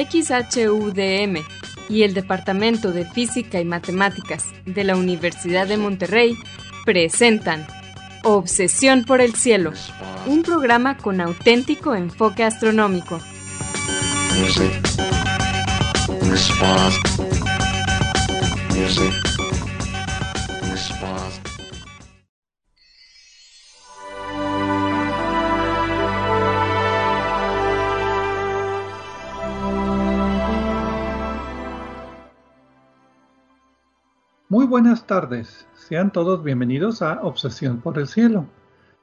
XHUDM y el Departamento de Física y Matemáticas de la Universidad de Monterrey presentan Obsesión por el Cielo, un programa con auténtico enfoque astronómico. Muy buenas tardes, sean todos bienvenidos a Obsesión por el Cielo,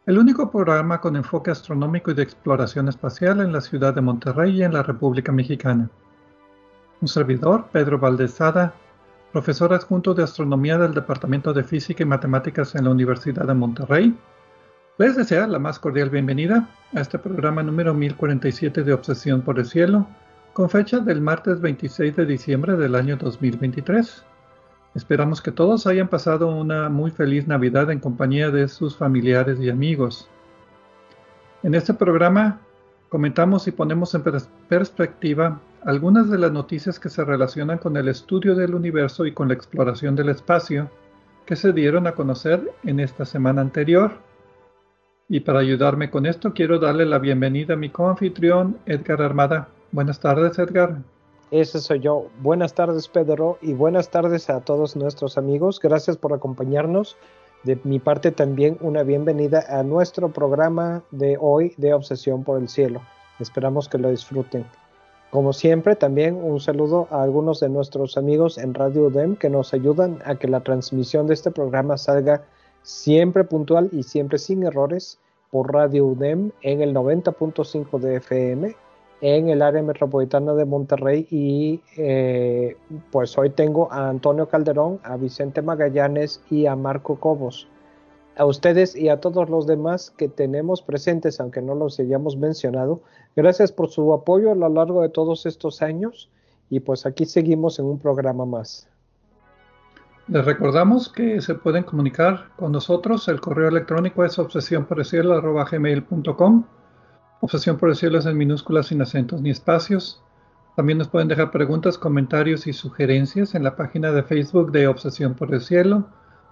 el único programa con enfoque astronómico y de exploración espacial en la ciudad de Monterrey y en la República Mexicana. Un servidor, Pedro Valdezada, profesor adjunto de Astronomía del Departamento de Física y Matemáticas en la Universidad de Monterrey, les desea la más cordial bienvenida a este programa número 1047 de Obsesión por el Cielo, con fecha del martes 26 de diciembre del año 2023. Esperamos que todos hayan pasado una muy feliz Navidad en compañía de sus familiares y amigos. En este programa comentamos y ponemos en perspectiva algunas de las noticias que se relacionan con el estudio del universo y con la exploración del espacio que se dieron a conocer en esta semana anterior. Y para ayudarme con esto quiero darle la bienvenida a mi coanfitrión Edgar Armada. Buenas tardes, Edgar. Ese soy yo. Buenas tardes, Pedro, y buenas tardes a todos nuestros amigos. Gracias por acompañarnos. De mi parte también una bienvenida a nuestro programa de hoy de Obsesión por el Cielo. Esperamos que lo disfruten. Como siempre, también un saludo a algunos de nuestros amigos en Radio UDEM que nos ayudan a que la transmisión de este programa salga siempre puntual y siempre sin errores por Radio UDEM en el 90.5 de FM. En el área metropolitana de Monterrey y pues hoy tengo a Antonio Calderón, a Vicente Magallanes y a Marco Cobos. A ustedes y a todos los demás que tenemos presentes, aunque no los hayamos mencionado, gracias por su apoyo a lo largo de todos estos años y pues aquí seguimos en un programa más. Les recordamos que se pueden comunicar con nosotros, el correo electrónico es obsesionporelcielo@gmail.com. Obsesión por el Cielo es en minúsculas, sin acentos ni espacios. También nos pueden dejar preguntas, comentarios y sugerencias en la página de Facebook de Obsesión por el Cielo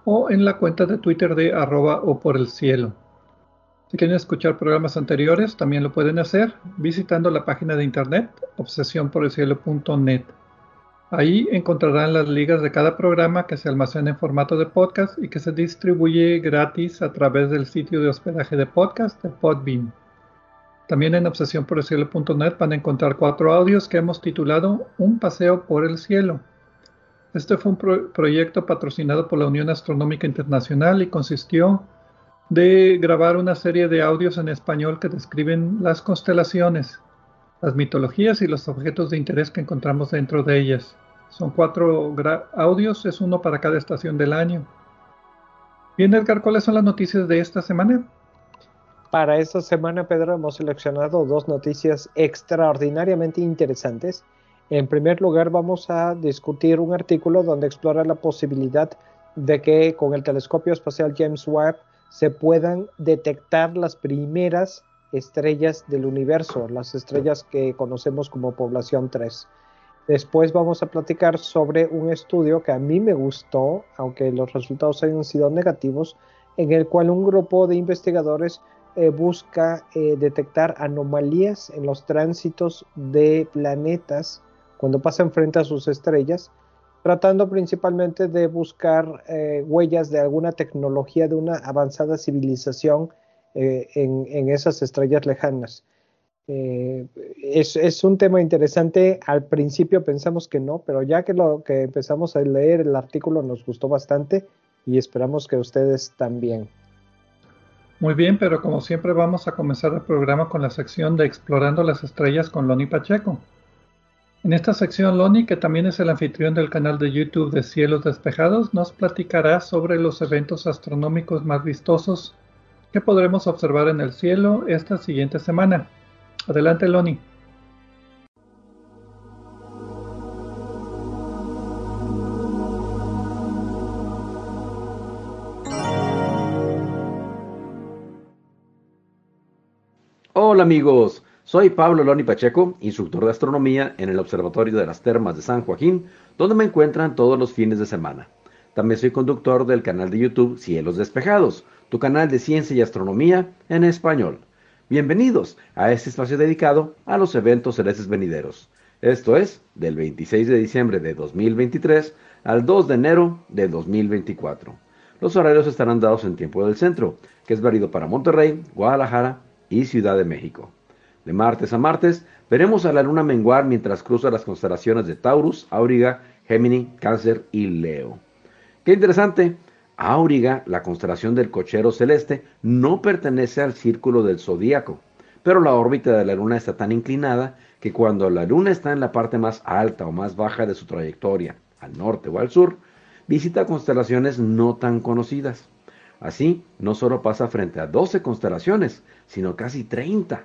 o en la cuenta de Twitter de @oporelcielo. Si quieren escuchar programas anteriores, también lo pueden hacer visitando la página de internet obsesionporelcielo.net. Ahí encontrarán las ligas de cada programa que se almacena en formato de podcast y que se distribuye gratis a través del sitio de hospedaje de podcast de Podbean. También en obsesionporelcielo.net van a encontrar 4 audios que hemos titulado Un paseo por el cielo. Este fue un proyecto patrocinado por la Unión Astronómica Internacional y consistió de grabar una serie de audios en español que describen las constelaciones, las mitologías y los objetos de interés que encontramos dentro de ellas. Son 4 audios, es uno para cada estación del año. Bien, Edgar, ¿cuáles son las noticias de esta semana? Para esta semana, Pedro, hemos seleccionado 2 noticias extraordinariamente interesantes. En primer lugar, vamos a discutir un artículo donde explora la posibilidad de que con el telescopio espacial James Webb se puedan detectar las primeras estrellas del universo, las estrellas que conocemos como Población 3. Después vamos a platicar sobre un estudio que a mí me gustó, aunque los resultados hayan sido negativos, en el cual un grupo de investigadores busca detectar anomalías en los tránsitos de planetas cuando pasan frente a sus estrellas, tratando principalmente de buscar huellas de alguna tecnología de una avanzada civilización en esas estrellas lejanas. Es un tema interesante. Al principio pensamos que no, pero ya que empezamos a leer el artículo nos gustó bastante y esperamos que ustedes también. Muy bien, pero como siempre vamos a comenzar el programa con la sección de Explorando las Estrellas con Lonnie Pacheco. En esta sección, Lonnie, que también es el anfitrión del canal de YouTube de Cielos Despejados, nos platicará sobre los eventos astronómicos más vistosos que podremos observar en el cielo esta siguiente semana. Adelante, Lonnie. Hola amigos, Soy Pablo Lonnie Pacheco, instructor de astronomía en el Observatorio de las Termas de San Joaquín, donde me encuentran todos los fines de semana. También soy conductor del canal de YouTube Cielos Despejados, tu canal de ciencia y astronomía en español. Bienvenidos a este espacio dedicado a los eventos celestes venideros. Esto es del 26 de diciembre de 2023 al 2 de enero de 2024. Los horarios estarán dados en tiempo del centro, que es válido para Monterrey, Guadalajara y Ciudad de México. De martes a martes, veremos a la luna menguar mientras cruza las constelaciones de Taurus, Auriga, Gémini, Cáncer y Leo. ¡Qué interesante! Auriga, la constelación del cochero celeste, no pertenece al círculo del zodíaco, pero la órbita de la luna está tan inclinada que cuando la luna está en la parte más alta o más baja de su trayectoria, al norte o al sur, visita constelaciones no tan conocidas. Así, no solo pasa frente a 12 constelaciones, sino casi 30.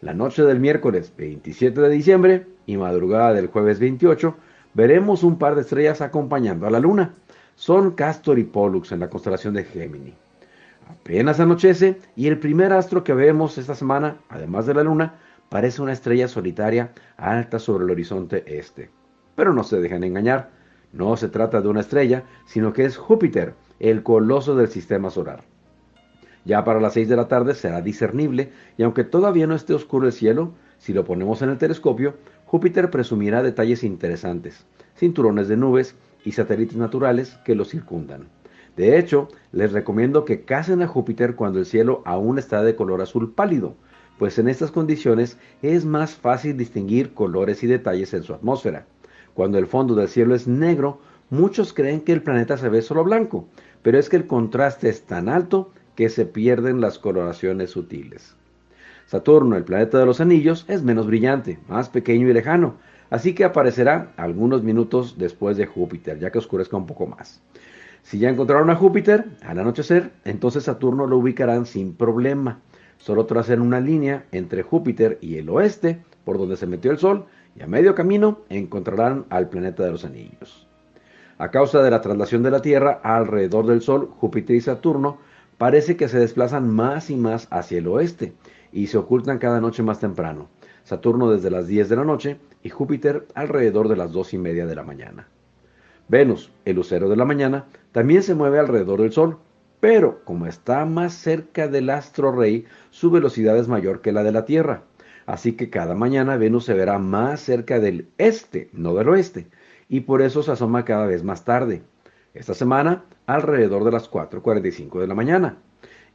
La noche del miércoles 27 de diciembre y madrugada del jueves 28, veremos un par de estrellas acompañando a la luna. Son Castor y Pollux en la constelación de Gémini. Apenas anochece y el primer astro que vemos esta semana, además de la luna, parece una estrella solitaria alta sobre el horizonte este. Pero no se dejen engañar, no se trata de una estrella, sino que es Júpiter, el coloso del sistema solar. Ya para las 6 de la tarde será discernible, y aunque todavía no esté oscuro el cielo, si lo ponemos en el telescopio, Júpiter presumirá detalles interesantes, cinturones de nubes y satélites naturales que lo circundan. De hecho, les recomiendo que casen a Júpiter cuando el cielo aún está de color azul pálido, pues en estas condiciones es más fácil distinguir colores y detalles en su atmósfera. Cuando el fondo del cielo es negro, muchos creen que el planeta se ve solo blanco, pero es que el contraste es tan alto que se pierden las coloraciones sutiles. Saturno, el planeta de los anillos, es menos brillante, más pequeño y lejano, así que aparecerá algunos minutos después de Júpiter, ya que oscurezca un poco más. Si ya encontraron a Júpiter al anochecer, entonces Saturno lo ubicarán sin problema. Solo tracen una línea entre Júpiter y el oeste, por donde se metió el Sol, y a medio camino encontrarán al planeta de los anillos. A causa de la traslación de la Tierra alrededor del Sol, Júpiter y Saturno parece que se desplazan más y más hacia el oeste y se ocultan cada noche más temprano. Saturno desde las 10 de la noche y Júpiter alrededor de las 2:30 de la mañana. Venus, el lucero de la mañana, también se mueve alrededor del Sol, pero como está más cerca del astro rey, su velocidad es mayor que la de la Tierra. Así que cada mañana Venus se verá más cerca del este, no del oeste, y por eso se asoma cada vez más tarde. Esta semana, alrededor de las 4:45 de la mañana.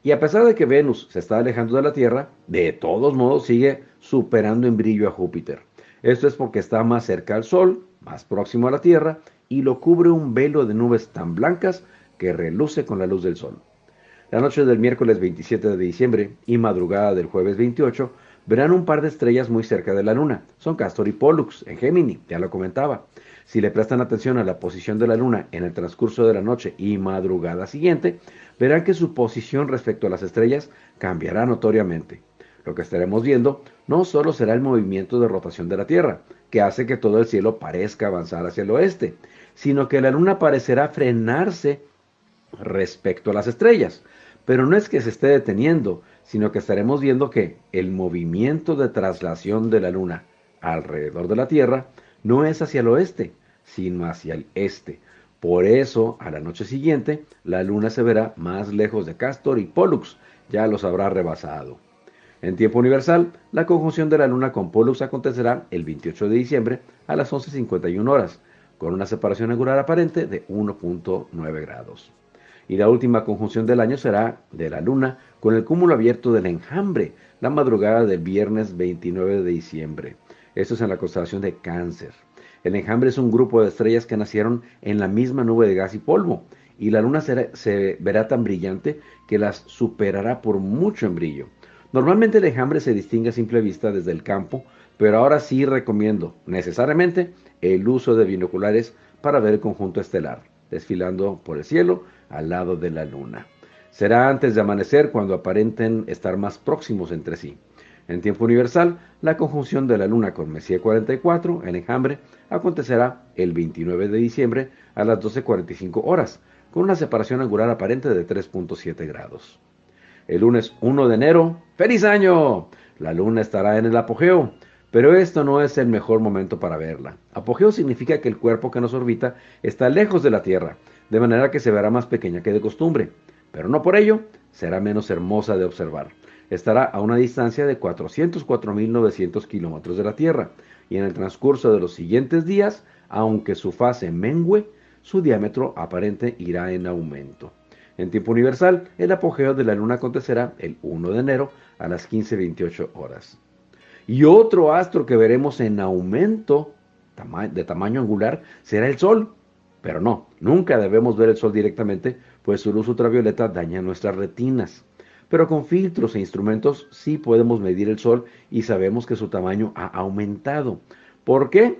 Y a pesar de que Venus se está alejando de la Tierra, de todos modos sigue superando en brillo a Júpiter. Esto es porque está más cerca al Sol, más próximo a la Tierra, y lo cubre un velo de nubes tan blancas que reluce con la luz del Sol. La noche del miércoles 27 de diciembre y madrugada del jueves 28, verán un par de estrellas muy cerca de la Luna. Son Castor y Pollux en Gémini, ya lo comentaba. Si le prestan atención a la posición de la Luna en el transcurso de la noche y madrugada siguiente, verán que su posición respecto a las estrellas cambiará notoriamente. Lo que estaremos viendo no solo será el movimiento de rotación de la Tierra, que hace que todo el cielo parezca avanzar hacia el oeste, sino que la Luna parecerá frenarse respecto a las estrellas. Pero no es que se esté deteniendo, sino que estaremos viendo que el movimiento de traslación de la Luna alrededor de la Tierra no es hacia el oeste, sino hacia el este. Por eso, a la noche siguiente, la Luna se verá más lejos de Castor y Pollux, ya los habrá rebasado. En tiempo universal, la conjunción de la Luna con Pollux acontecerá el 28 de diciembre a las 11:51 horas, con una separación angular aparente de 1.9 grados. Y la última conjunción del año será de la Luna con el cúmulo abierto del Enjambre, la madrugada del viernes 29 de diciembre. Esto es en la constelación de Cáncer. El Enjambre es un grupo de estrellas que nacieron en la misma nube de gas y polvo, y la Luna se verá tan brillante que las superará por mucho en brillo. Normalmente el Enjambre se distingue a simple vista desde el campo, pero ahora sí recomiendo necesariamente el uso de binoculares para ver el conjunto estelar, desfilando por el cielo al lado de la Luna. Será antes de amanecer cuando aparenten estar más próximos entre sí. En tiempo universal, la conjunción de la Luna con Messier 44, el Enjambre, acontecerá el 29 de diciembre a las 12:45 horas, con una separación angular aparente de 3.7 grados. El lunes 1 de enero, ¡feliz año! La luna estará en el apogeo, pero esto no es el mejor momento para verla. Apogeo significa que el cuerpo que nos orbita está lejos de la Tierra, de manera que se verá más pequeña que de costumbre, pero no por ello será menos hermosa de observar. Estará a una distancia de 404.900 kilómetros de la Tierra, y en el transcurso de los siguientes días, aunque su fase mengüe, su diámetro aparente irá en aumento. En tiempo universal, el apogeo de la luna acontecerá el 1 de enero a las 15:28 horas. Y otro astro que veremos en aumento de tamaño angular será el Sol. Pero no, nunca debemos ver el Sol directamente, pues su luz ultravioleta daña nuestras retinas. Pero con filtros e instrumentos sí podemos medir el Sol y sabemos que su tamaño ha aumentado. ¿Por qué?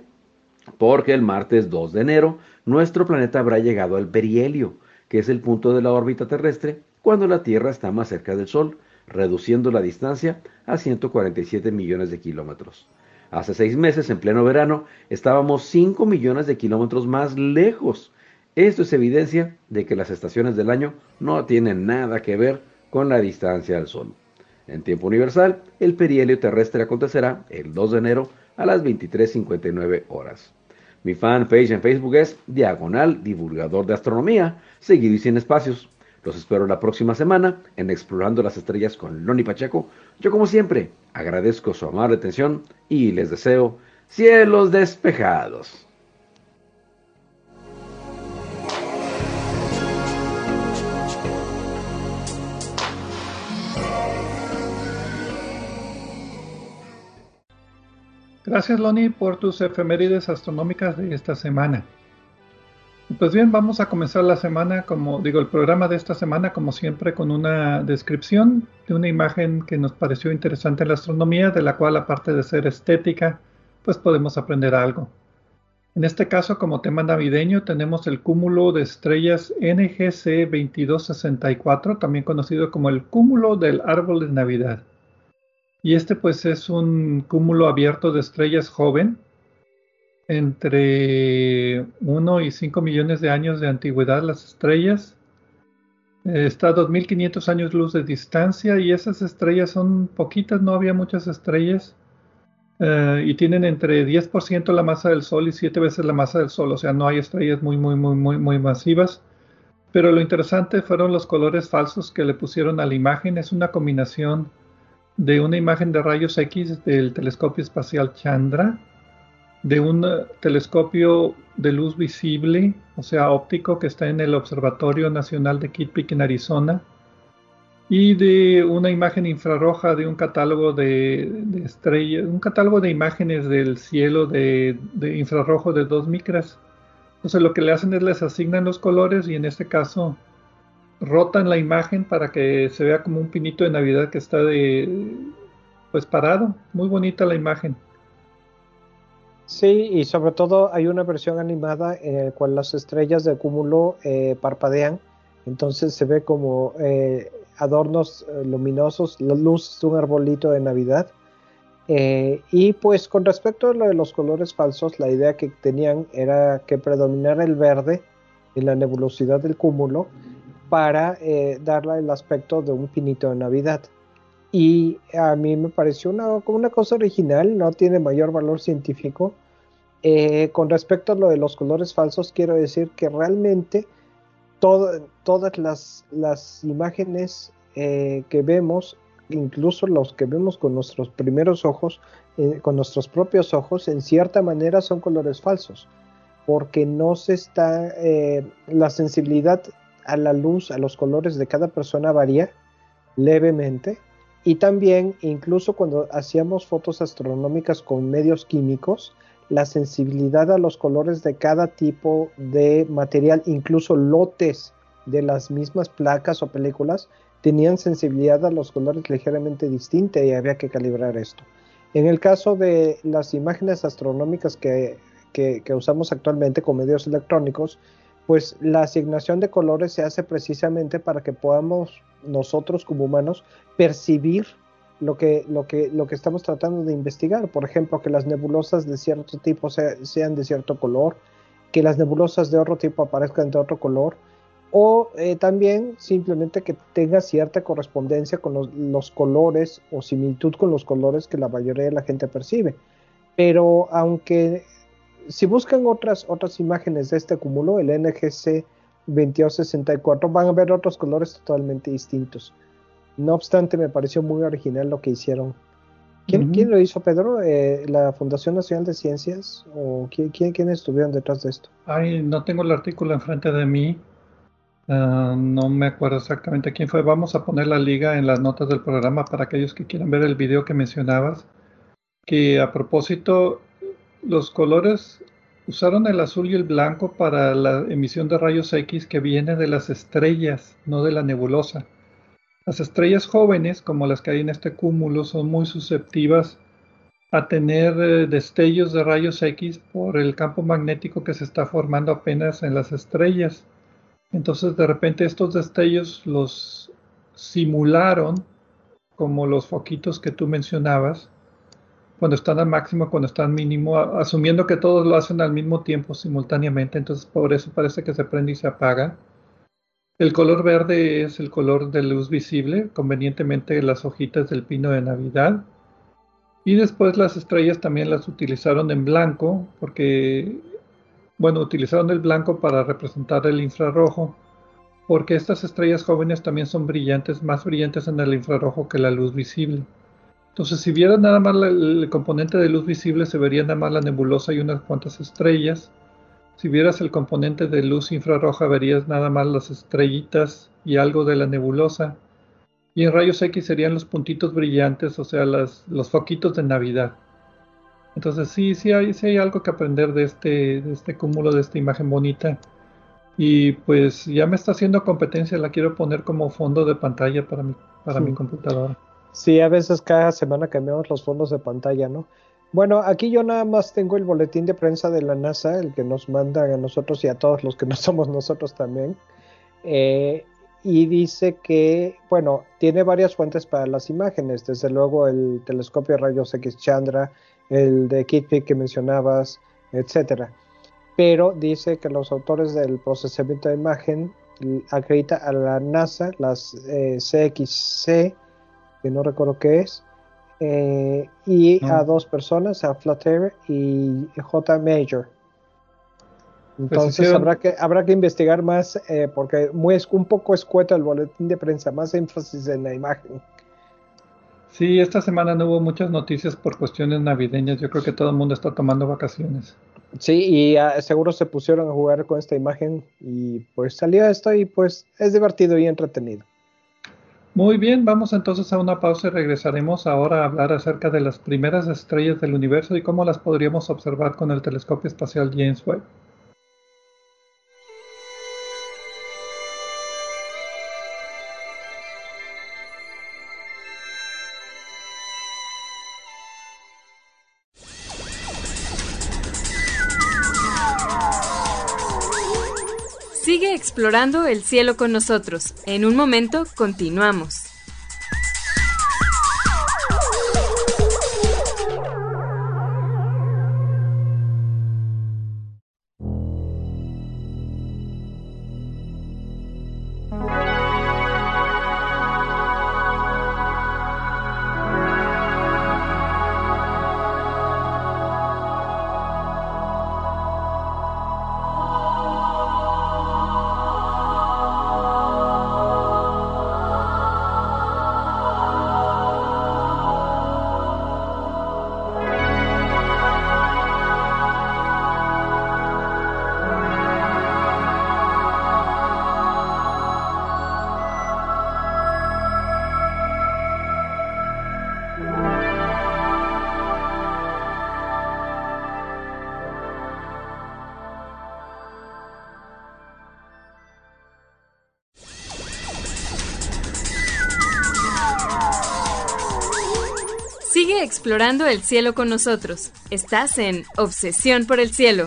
Porque el martes 2 de enero nuestro planeta habrá llegado al perihelio, que es el punto de la órbita terrestre cuando la Tierra está más cerca del Sol, reduciendo la distancia a 147 millones de kilómetros. Hace 6 meses, en pleno verano, estábamos 5 millones de kilómetros más lejos. Esto es evidencia de que las estaciones del año no tienen nada que ver con la distancia al Sol. En tiempo universal, el perihelio terrestre acontecerá el 2 de enero a las 23:59 horas. Mi fanpage en Facebook es /divulgador de astronomía, seguido y sin espacios. Los espero la próxima semana en Explorando las Estrellas con Lonnie Pacheco. Yo, como siempre, agradezco su amable atención y les deseo cielos despejados. Gracias, Lonnie, por tus efemérides astronómicas de esta semana. Pues bien, vamos a comenzar la semana, el programa de esta semana, como siempre, con una descripción de una imagen que nos pareció interesante en la astronomía, de la cual, aparte de ser estética, pues podemos aprender algo. En este caso, como tema navideño, tenemos el cúmulo de estrellas NGC 2264, también conocido como el Cúmulo del Árbol de Navidad. Y este pues es un cúmulo abierto de estrellas joven, entre 1 y 5 millones de años de antigüedad las estrellas. Está a 2.500 años luz de distancia y esas estrellas son poquitas, no había muchas estrellas. Y tienen entre 10% la masa del Sol y 7 veces la masa del Sol, o sea, no hay estrellas muy masivas. Pero lo interesante fueron los colores falsos que le pusieron a la imagen. Es una combinación de una imagen de rayos X del telescopio espacial Chandra, de un telescopio de luz visible, o sea óptico, que está en el Observatorio Nacional de Kitt Peak en Arizona, y de una imagen infrarroja de un catálogo de estrellas, un catálogo de imágenes del cielo de infrarrojo de 2 micras. Entonces lo que le hacen es les asignan los colores y en este caso rotan la imagen para que se vea como un pinito de Navidad que está pues parado. Muy bonita la imagen. Sí, y sobre todo hay una versión animada en la cual las estrellas del cúmulo parpadean. Entonces se ve como adornos luminosos, la luz de un arbolito de Navidad. Y pues con respecto a lo de los colores falsos, la idea que tenían era que predominara el verde en la nebulosidad del cúmulo, para darle el aspecto de un pinito de Navidad. Y a mí me pareció como una cosa original, no tiene mayor valor científico. Con respecto a lo de los colores falsos, quiero decir que realmente todas las imágenes que vemos, incluso los que vemos con nuestros primeros ojos, con nuestros propios ojos, en cierta manera son colores falsos, porque no se está la sensibilidad a la luz, a los colores de cada persona varía levemente, y también incluso cuando hacíamos fotos astronómicas con medios químicos, la sensibilidad a los colores de cada tipo de material, incluso lotes de las mismas placas o películas, tenían sensibilidad a los colores ligeramente distinta y había que calibrar esto. En el caso de las imágenes astronómicas que usamos actualmente con medios electrónicos, pues la asignación de colores se hace precisamente para que podamos nosotros como humanos percibir lo que estamos tratando de investigar. Por ejemplo, que las nebulosas de cierto tipo sean de cierto color, que las nebulosas de otro tipo aparezcan de otro color, o también simplemente que tenga cierta correspondencia con los colores o similitud con los colores que la mayoría de la gente percibe. Pero aunque si buscan otras imágenes de este cúmulo, el NGC 2264, van a ver otros colores totalmente distintos. No obstante, me pareció muy original lo que hicieron. ¿Quién lo hizo, Pedro? ¿La Fundación Nacional de Ciencias? ¿O quiénes estuvieron detrás de esto? Ay, no tengo el artículo enfrente de mí. No me acuerdo exactamente quién fue. Vamos a poner la liga en las notas del programa para aquellos que quieran ver el video que mencionabas. Que a propósito, los colores usaron el azul y el blanco para la emisión de rayos X que viene de las estrellas, no de la nebulosa. Las estrellas jóvenes, como las que hay en este cúmulo, son muy susceptibles a tener destellos de rayos X por el campo magnético que se está formando apenas en las estrellas. Entonces, de repente, estos destellos los simularon como los foquitos que tú mencionabas, cuando están al máximo, cuando están mínimo, asumiendo que todos lo hacen al mismo tiempo, simultáneamente. Entonces, por eso parece que se prende y se apaga. El color verde es el color de luz visible, convenientemente las hojitas del pino de Navidad. Y después las estrellas también las utilizaron en blanco, porque, bueno, utilizaron el blanco para representar el infrarrojo, porque estas estrellas jóvenes también son brillantes, más brillantes en el infrarrojo que la luz visible. Entonces, si vieran nada más el componente de luz visible, se vería nada más la nebulosa y unas cuantas estrellas. Si vieras el componente de luz infrarroja, verías nada más las estrellitas y algo de la nebulosa. Y en rayos X serían los puntitos brillantes, o sea, los foquitos de Navidad. Entonces sí hay algo que aprender de este cúmulo, de esta imagen bonita. Y pues ya me está haciendo competencia, la quiero poner como fondo de pantalla para mi computadora. Sí, a veces cada semana cambiamos los fondos de pantalla, ¿no? Bueno, aquí yo nada más tengo el boletín de prensa de la NASA, el que nos mandan a nosotros y a todos los que no somos nosotros también. Y dice que, bueno, tiene varias fuentes para las imágenes. Desde luego el telescopio de rayos X Chandra, el de Kitt Peak que mencionabas, etcétera. Pero dice que los autores del procesamiento de imagen acredita a la NASA, las CXC, que no recuerdo qué es, a dos personas, a Flatter y J. Major. Entonces pues habrá que investigar más, porque un poco escueto el boletín de prensa, más énfasis en la imagen. Sí, esta semana no hubo muchas noticias por cuestiones navideñas. Yo creo que todo el mundo está tomando vacaciones. Sí, y seguro se pusieron a jugar con esta imagen y pues salió esto y pues es divertido y entretenido. Muy bien, vamos entonces a una pausa y regresaremos ahora a hablar acerca de las primeras estrellas del universo y cómo las podríamos observar con el telescopio espacial James Webb. Sigue explorando el cielo con nosotros. En un momento, continuamos. Explorando el cielo con nosotros. Estás en Obsesión por el Cielo.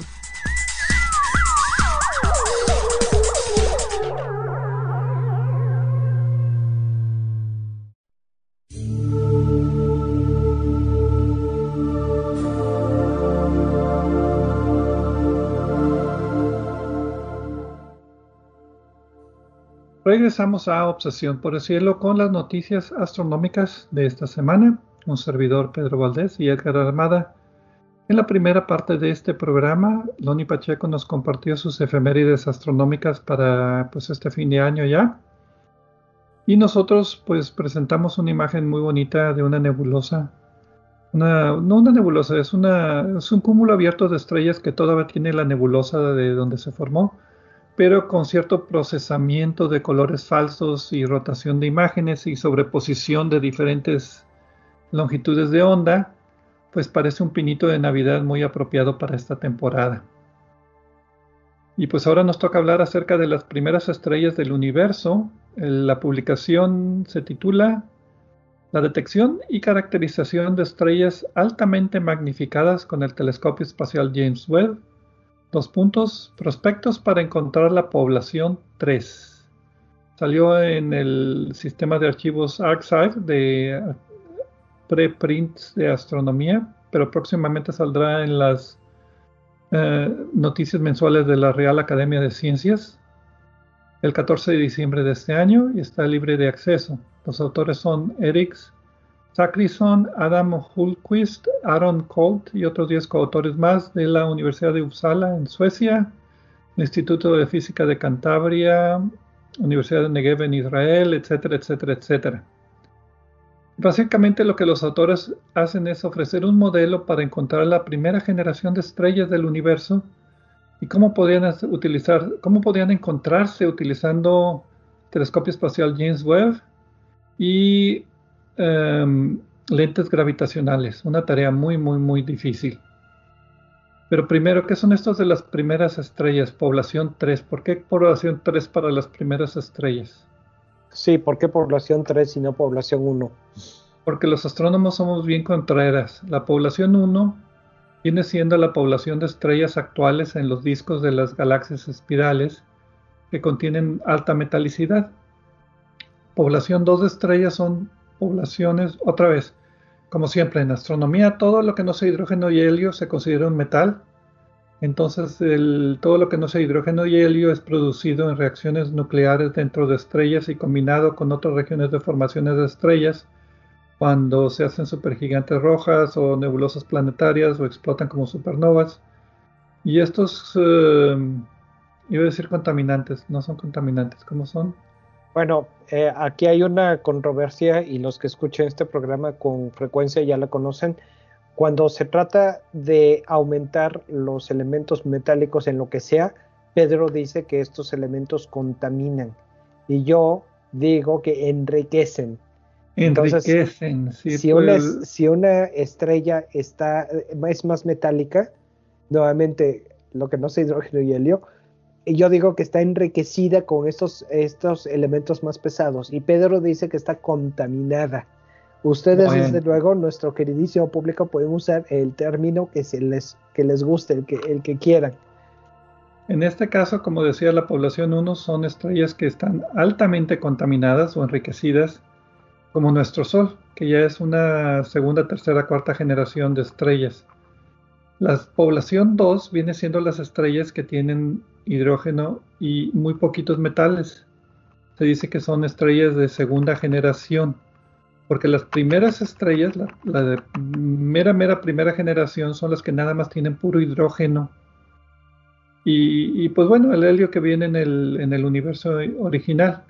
Regresamos a Obsesión por el Cielo con las noticias astronómicas de esta semana. Un servidor, Pedro Valdez y Edgar Armada. En la primera parte de este programa, Lonnie Pacheco nos compartió sus efemérides astronómicas para este fin de año ya. Y nosotros presentamos una imagen muy bonita de una nebulosa. Es un cúmulo abierto de estrellas que todavía tiene la nebulosa de donde se formó, pero con cierto procesamiento de colores falsos y rotación de imágenes y sobreposición de diferentes longitudes de onda, parece un pinito de Navidad muy apropiado para esta temporada. Y ahora nos toca hablar acerca de las primeras estrellas del universo. La publicación se titula La detección y caracterización de estrellas altamente magnificadas con el telescopio espacial James Webb. Prospectos para encontrar la población 3. Salió en el sistema de archivos ArXiv de preprints de astronomía, pero próximamente saldrá en las noticias mensuales de la Real Academia de Ciencias el 14 de diciembre de este año y está libre de acceso. Los autores son Eriks Zachrisson, Adam Hulquist, Aaron Colt y otros 10 coautores más de la Universidad de Uppsala en Suecia, el Instituto de Física de Cantabria, Universidad de Negev en Israel, etcétera, etcétera, etcétera. Básicamente lo que los autores hacen es ofrecer un modelo para encontrar la primera generación de estrellas del universo y cómo podían encontrarse utilizando el telescopio espacial James Webb y lentes gravitacionales, una tarea muy, muy, muy difícil. Pero primero, ¿qué son estos de las primeras estrellas? Población 3. ¿Por qué población 3 para las primeras estrellas? Sí, ¿por qué población 3 y no población 1? Porque los astrónomos somos bien contreras. La población 1 viene siendo la población de estrellas actuales en los discos de las galaxias espirales que contienen alta metalicidad. Población 2 de estrellas son poblaciones, otra vez, como siempre en astronomía, todo lo que no sea hidrógeno y helio se considera un metal. Entonces todo lo que no sea hidrógeno y helio es producido en reacciones nucleares dentro de estrellas y combinado con otras regiones de formaciones de estrellas cuando se hacen supergigantes rojas o nebulosas planetarias o explotan como supernovas. Y estos, iba a decir contaminantes, no son contaminantes, ¿cómo son? Bueno, aquí hay una controversia y los que escuchen este programa con frecuencia ya la conocen. Cuando se trata de aumentar los elementos metálicos en lo que sea, Pedro dice que estos elementos contaminan y yo digo que enriquecen. Enriquecen. Entonces, sí, si una estrella es más metálica, nuevamente lo que no es hidrógeno y helio, yo digo que está enriquecida con estos elementos más pesados y Pedro dice que está contaminada. Ustedes, bueno, desde luego, nuestro queridísimo público, pueden usar el término que les guste, el que quieran. En este caso, como decía, la población 1 son estrellas que están altamente contaminadas o enriquecidas, como nuestro Sol, que ya es una segunda, tercera, cuarta generación de estrellas. La población 2 viene siendo las estrellas que tienen hidrógeno y muy poquitos metales. Se dice que son estrellas de segunda generación, porque las primeras estrellas, la de mera primera generación, son las que nada más tienen puro hidrógeno. Y el helio que viene en el universo original.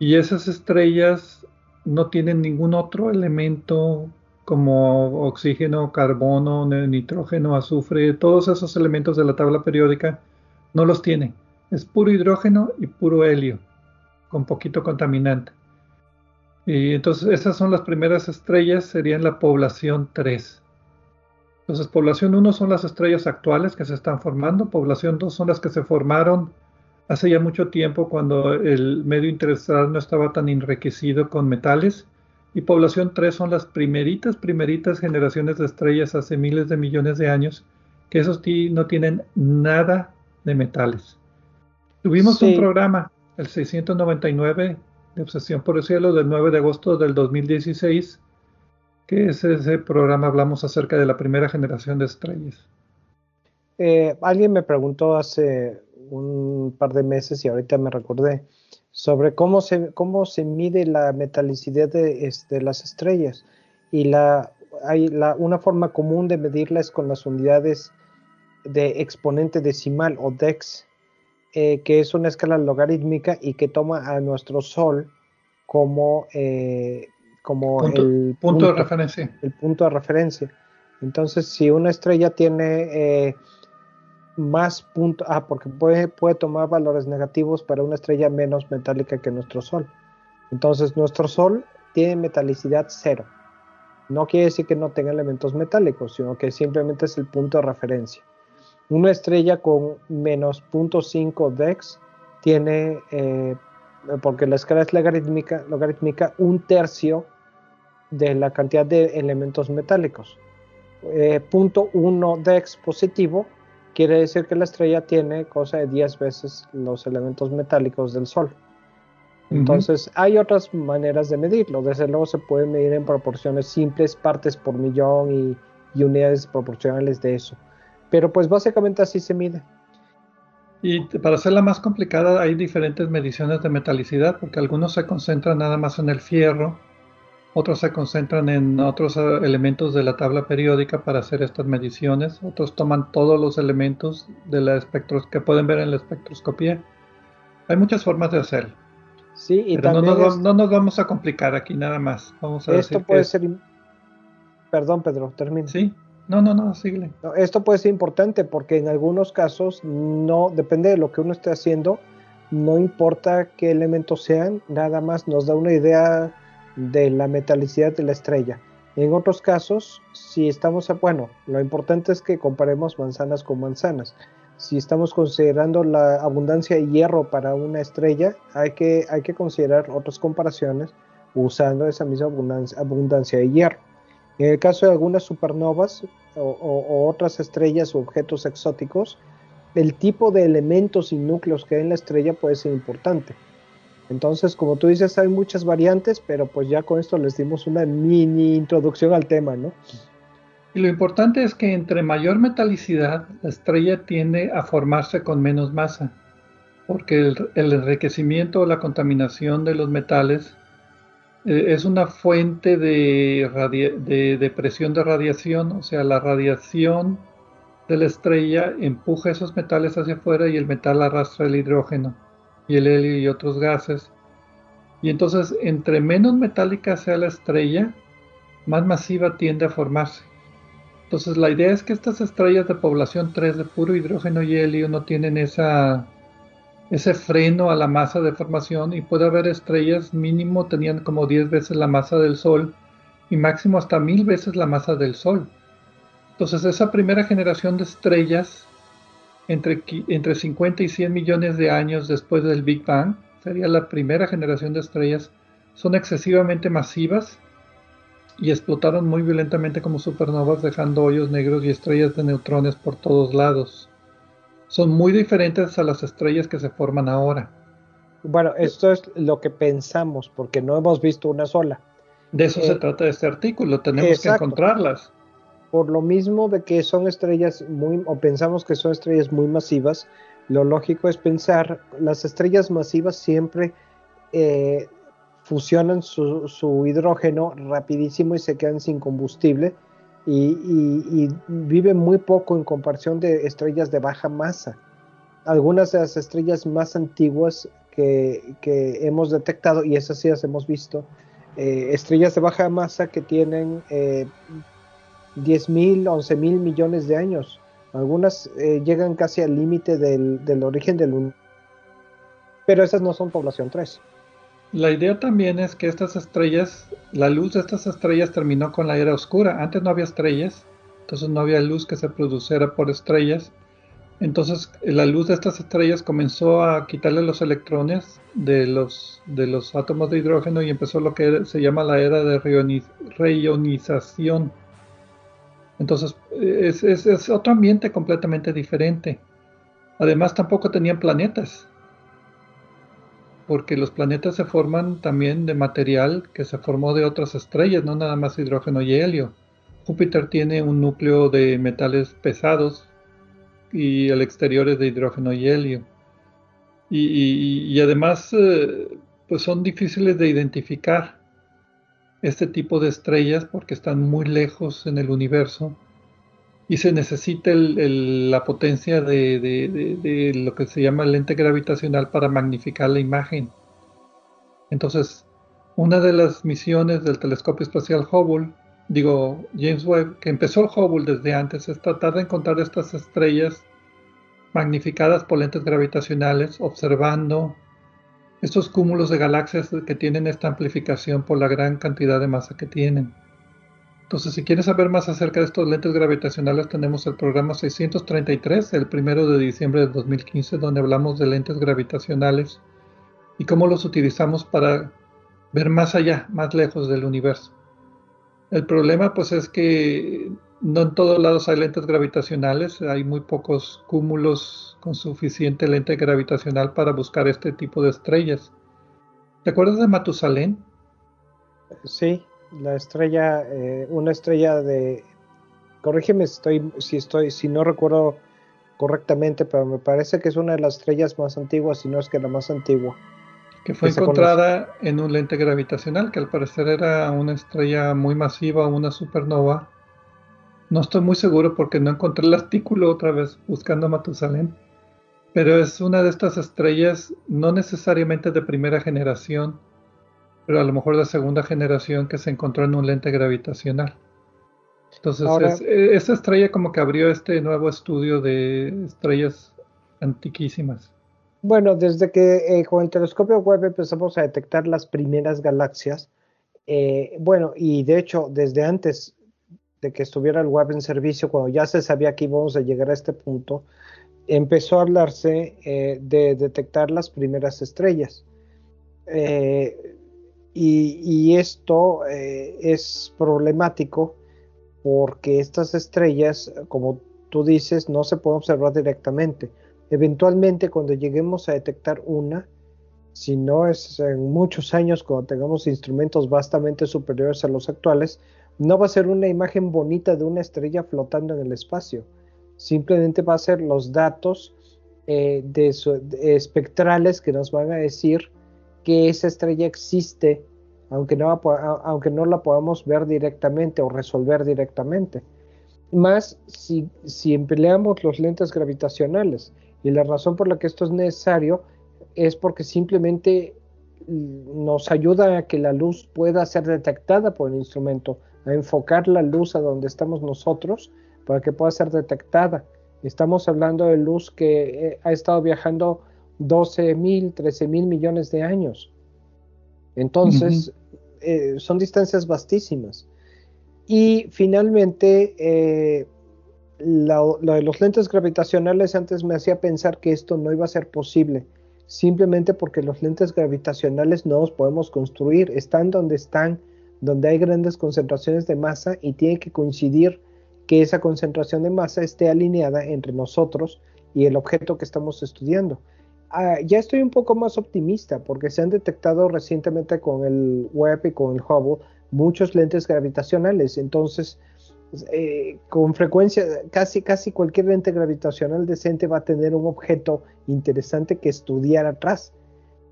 Y esas estrellas no tienen ningún otro elemento como oxígeno, carbono, nitrógeno, azufre, todos esos elementos de la tabla periódica no los tienen. Es puro hidrógeno y puro helio, con poquito contaminante. Y entonces esas son las primeras estrellas, serían la población 3. Entonces población 1 son las estrellas actuales que se están formando, población 2 son las que se formaron hace ya mucho tiempo cuando el medio interestelar no estaba tan enriquecido con metales. Y población 3 son las primeritas generaciones de estrellas hace miles de millones de años, que esos no tienen nada de metales. Tuvimos un programa, el 699 de Obsesión por el Cielo, del 9 de agosto del 2016, que es ese programa, hablamos acerca de la primera generación de estrellas. Alguien me preguntó hace un par de meses y ahorita me recordé, sobre cómo se mide la metalicidad de las estrellas. Y una forma común de medirla es con las unidades de exponente decimal o dex, que es una escala logarítmica y que toma a nuestro Sol como punto de referencia. El punto de referencia. Entonces, si una estrella tiene más puntos, porque puede tomar valores negativos para una estrella menos metálica que nuestro Sol. Entonces, nuestro Sol tiene metalicidad cero. No quiere decir que no tenga elementos metálicos, sino que simplemente es el punto de referencia. Una estrella con menos 0.5 dex tiene, porque la escala es logarítmica, un tercio de la cantidad de elementos metálicos. 0.1 dex positivo quiere decir que la estrella tiene cosa de 10 veces los elementos metálicos del Sol. Entonces, hay otras maneras de medirlo. Desde luego se puede medir en proporciones simples, partes por millón y unidades proporcionales de eso. Pero pues básicamente así se mide. Y para hacerla más complicada, hay diferentes mediciones de metalicidad, porque algunos se concentran nada más en el fierro, otros se concentran en otros elementos de la tabla periódica para hacer estas mediciones, otros toman todos los elementos de la que pueden ver en la espectroscopía. Hay muchas formas de hacerlo. Sí, y pero también no nos vamos a complicar aquí nada más. Vamos a esto puede ser... Perdón, Pedro, termina. Sí, no, sigue. No, esto puede ser importante porque en algunos casos, no depende de lo que uno esté haciendo, no importa qué elementos sean, nada más nos da una idea de la metalicidad de la estrella. En otros casos, si estamos... Bueno, lo importante es que comparemos manzanas con manzanas. Si estamos considerando la abundancia de hierro para una estrella, hay que considerar otras comparaciones usando esa misma abundancia de hierro. En el caso de algunas supernovas o otras estrellas o objetos exóticos, el tipo de elementos y núcleos que hay en la estrella puede ser importante. Entonces, como tú dices, hay muchas variantes, pero pues ya con esto les dimos una mini introducción al tema, ¿no? Y lo importante es que entre mayor metalicidad, la estrella tiende a formarse con menos masa, porque el enriquecimiento o la contaminación de los metales es una fuente de presión de radiación, o sea, la radiación de la estrella empuja esos metales hacia afuera y el metal arrastra el hidrógeno y el helio y otros gases. Y entonces, entre menos metálica sea la estrella, más masiva tiende a formarse. Entonces la idea es que estas estrellas de población 3 de puro hidrógeno y helio no tienen ese freno a la masa de formación, y puede haber estrellas mínimo tenían como 10 veces la masa del Sol y máximo hasta 1000 veces la masa del Sol. Entonces esa primera generación de estrellas entre 50 y 100 millones de años después del Big Bang, sería la primera generación de estrellas, son excesivamente masivas y explotaron muy violentamente como supernovas, dejando hoyos negros y estrellas de neutrones por todos lados. Son muy diferentes a las estrellas que se forman ahora. Bueno, esto es lo que pensamos, porque no hemos visto una sola. De eso se trata este artículo, tenemos que encontrarlas. Por lo mismo de que son estrellas pensamos que son estrellas muy masivas, lo lógico es pensar, las estrellas masivas siempre... fusionan su hidrógeno rapidísimo y se quedan sin combustible y viven muy poco en comparación de estrellas de baja masa. Algunas de las estrellas más antiguas que hemos detectado, y esas sí las hemos visto, estrellas de baja masa que tienen 10.000, 11.000 millones de años. Algunas llegan casi al límite del origen del universo, pero esas no son población 3. La idea también es que estas estrellas, la luz de estas estrellas terminó con la era oscura. Antes no había estrellas, entonces no había luz que se produciera por estrellas. Entonces la luz de estas estrellas comenzó a quitarle los electrones de los átomos de hidrógeno y empezó lo que se llama la era de reionización. Entonces es otro ambiente completamente diferente. Además tampoco tenían planetas, porque los planetas se forman también de material que se formó de otras estrellas, no nada más hidrógeno y helio. Júpiter tiene un núcleo de metales pesados y el exterior es de hidrógeno y helio. y además pues son difíciles de identificar este tipo de estrellas porque están muy lejos en el universo y se necesita la potencia de lo que se llama lente gravitacional para magnificar la imagen. Entonces, una de las misiones del telescopio espacial James Webb, que empezó el Hubble desde antes, es tratar de encontrar estas estrellas magnificadas por lentes gravitacionales, observando estos cúmulos de galaxias que tienen esta amplificación por la gran cantidad de masa que tienen. Entonces, si quieres saber más acerca de estos lentes gravitacionales, tenemos el programa 633, el 1 de diciembre de 2015, donde hablamos de lentes gravitacionales y cómo los utilizamos para ver más allá, más lejos del universo. El problema, pues, es que no en todos lados hay lentes gravitacionales, hay muy pocos cúmulos con suficiente lente gravitacional para buscar este tipo de estrellas. ¿Te acuerdas de Matusalén? Sí. La estrella, una estrella de, corrígeme si no recuerdo correctamente, pero me parece que es una de las estrellas más antiguas, si no es que la más antigua. Que fue encontrada en un lente gravitacional, que al parecer era una estrella muy masiva, una supernova. No estoy muy seguro porque no encontré el artículo otra vez buscando a Matusalén, pero es una de estas estrellas no necesariamente de primera generación, pero a lo mejor la segunda generación que se encontró en un lente gravitacional. Entonces, ahora, esa estrella como que abrió este nuevo estudio de estrellas antiquísimas. Bueno, desde que con el telescopio Webb empezamos a detectar las primeras galaxias, bueno, y de hecho, desde antes de que estuviera el Webb en servicio, cuando ya se sabía que íbamos a llegar a este punto, empezó a hablarse de detectar las primeras estrellas. Y esto es problemático porque estas estrellas, como tú dices, no se pueden observar directamente. Eventualmente, cuando lleguemos a detectar una, si no es en muchos años, cuando tengamos instrumentos vastamente superiores a los actuales, no va a ser una imagen bonita de una estrella flotando en el espacio. Simplemente va a ser los datos espectrales que nos van a decir que esa estrella existe, aunque no la podamos ver directamente o resolver directamente. Más si empleamos los lentes gravitacionales. Y la razón por la que esto es necesario es porque simplemente nos ayuda a que la luz pueda ser detectada por el instrumento, a enfocar la luz a donde estamos nosotros para que pueda ser detectada. Estamos hablando de luz que ha estado viajando 13 mil millones de años. Entonces, son distancias vastísimas. Y finalmente, lo de los lentes gravitacionales antes me hacía pensar que esto no iba a ser posible, simplemente porque los lentes gravitacionales no los podemos construir. Están, donde hay grandes concentraciones de masa, y tiene que coincidir que esa concentración de masa esté alineada entre nosotros y el objeto que estamos estudiando. Ya estoy un poco más optimista porque se han detectado recientemente con el Webb y con el Hubble muchos lentes gravitacionales. Entonces, con frecuencia, casi cualquier lente gravitacional decente va a tener un objeto interesante que estudiar atrás.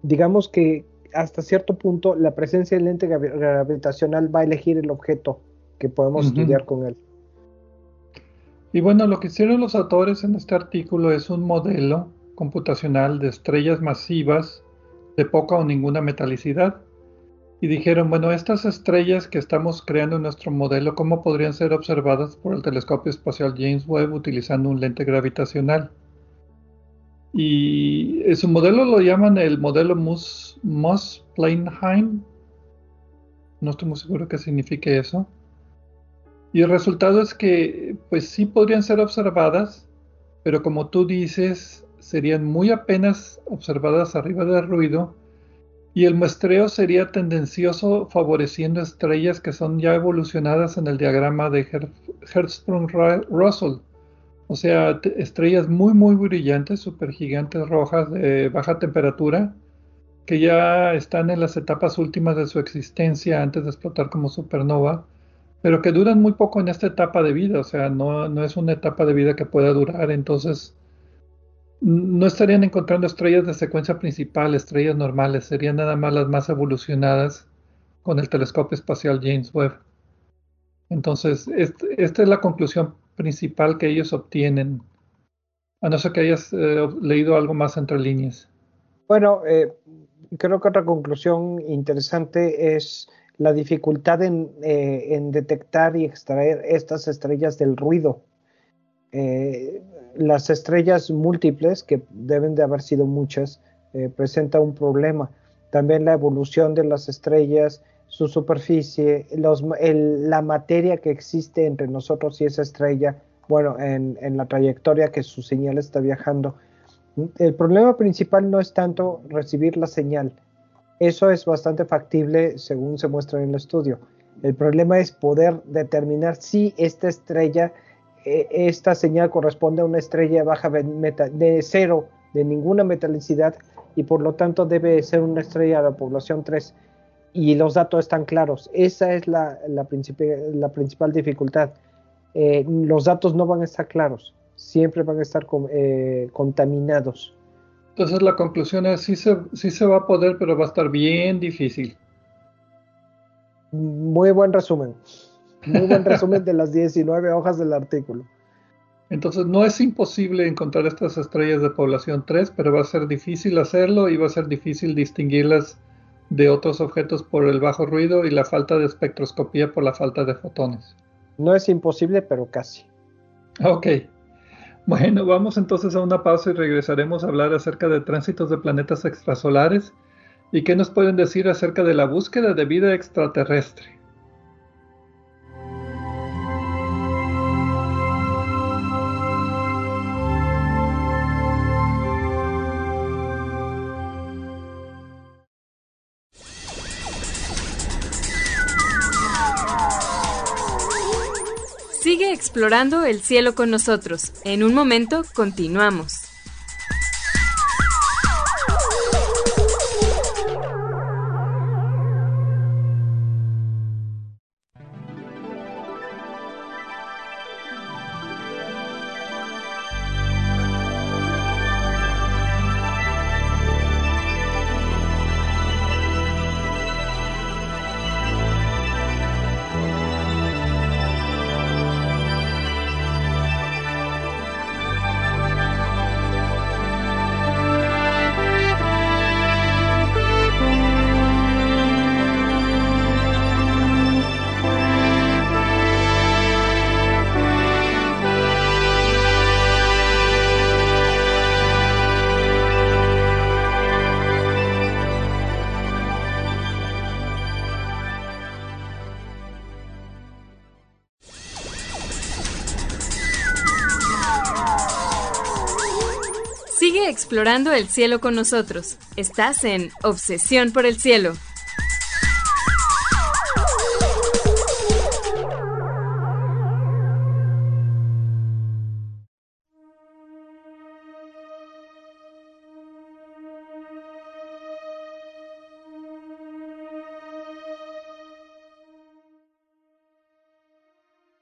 Digamos que hasta cierto punto la presencia del lente gravitacional va a elegir el objeto que podemos estudiar con él. Y bueno, lo que hicieron los autores en este artículo es un modelo computacional de estrellas masivas de poca o ninguna metalicidad. Y dijeron, bueno, estas estrellas que estamos creando en nuestro modelo, ¿cómo podrían ser observadas por el telescopio espacial James Webb utilizando un lente gravitacional? Y su modelo lo llaman el modelo Moss-Plainheim. No estoy muy seguro qué signifique eso. Y el resultado es que, pues sí podrían ser observadas, pero como tú dices, serían muy apenas observadas arriba del ruido, y el muestreo sería tendencioso favoreciendo estrellas que son ya evolucionadas en el diagrama de Hertzsprung-Russell, o sea, estrellas muy muy brillantes, supergigantes rojas de baja temperatura, que ya están en las etapas últimas de su existencia antes de explotar como supernova, pero que duran muy poco en esta etapa de vida, o sea, no es una etapa de vida que pueda durar. Entonces, no estarían encontrando estrellas de secuencia principal, estrellas normales, serían nada más las más evolucionadas con el telescopio espacial James Webb. Entonces, esta es la conclusión principal que ellos obtienen, a no ser que hayas leído algo más entre líneas. Bueno, creo que otra conclusión interesante es la dificultad en detectar y extraer estas estrellas del ruido. Las estrellas múltiples, que deben de haber sido muchas, presenta un problema. También la evolución de las estrellas, su superficie, la materia que existe entre nosotros y esa estrella, bueno, en la trayectoria que su señal está viajando. El problema principal no es tanto recibir la señal. Eso es bastante factible según se muestra en el estudio. El problema es poder determinar si esta señal corresponde a una estrella baja de cero, de ninguna metalicidad, y por lo tanto debe ser una estrella de la población 3. Y los datos están claros. Esa es la principal dificultad. Los datos no van a estar claros. Siempre van a estar contaminados. Entonces la conclusión es, sí se va a poder, pero va a estar bien difícil. Muy buen resumen. Muy buen resumen de las 19 hojas del artículo. Entonces no es imposible encontrar estas estrellas de población 3, pero va a ser difícil hacerlo y va a ser difícil distinguirlas de otros objetos por el bajo ruido y la falta de espectroscopía por la falta de fotones. No es imposible, pero casi. Ok. Bueno, vamos entonces a una pausa y regresaremos a hablar acerca de tránsitos de planetas extrasolares y qué nos pueden decir acerca de la búsqueda de vida extraterrestre. Sigue explorando el cielo con nosotros. En un momento, continuamos. Explorando el cielo con nosotros. Estás en Obsesión por el Cielo.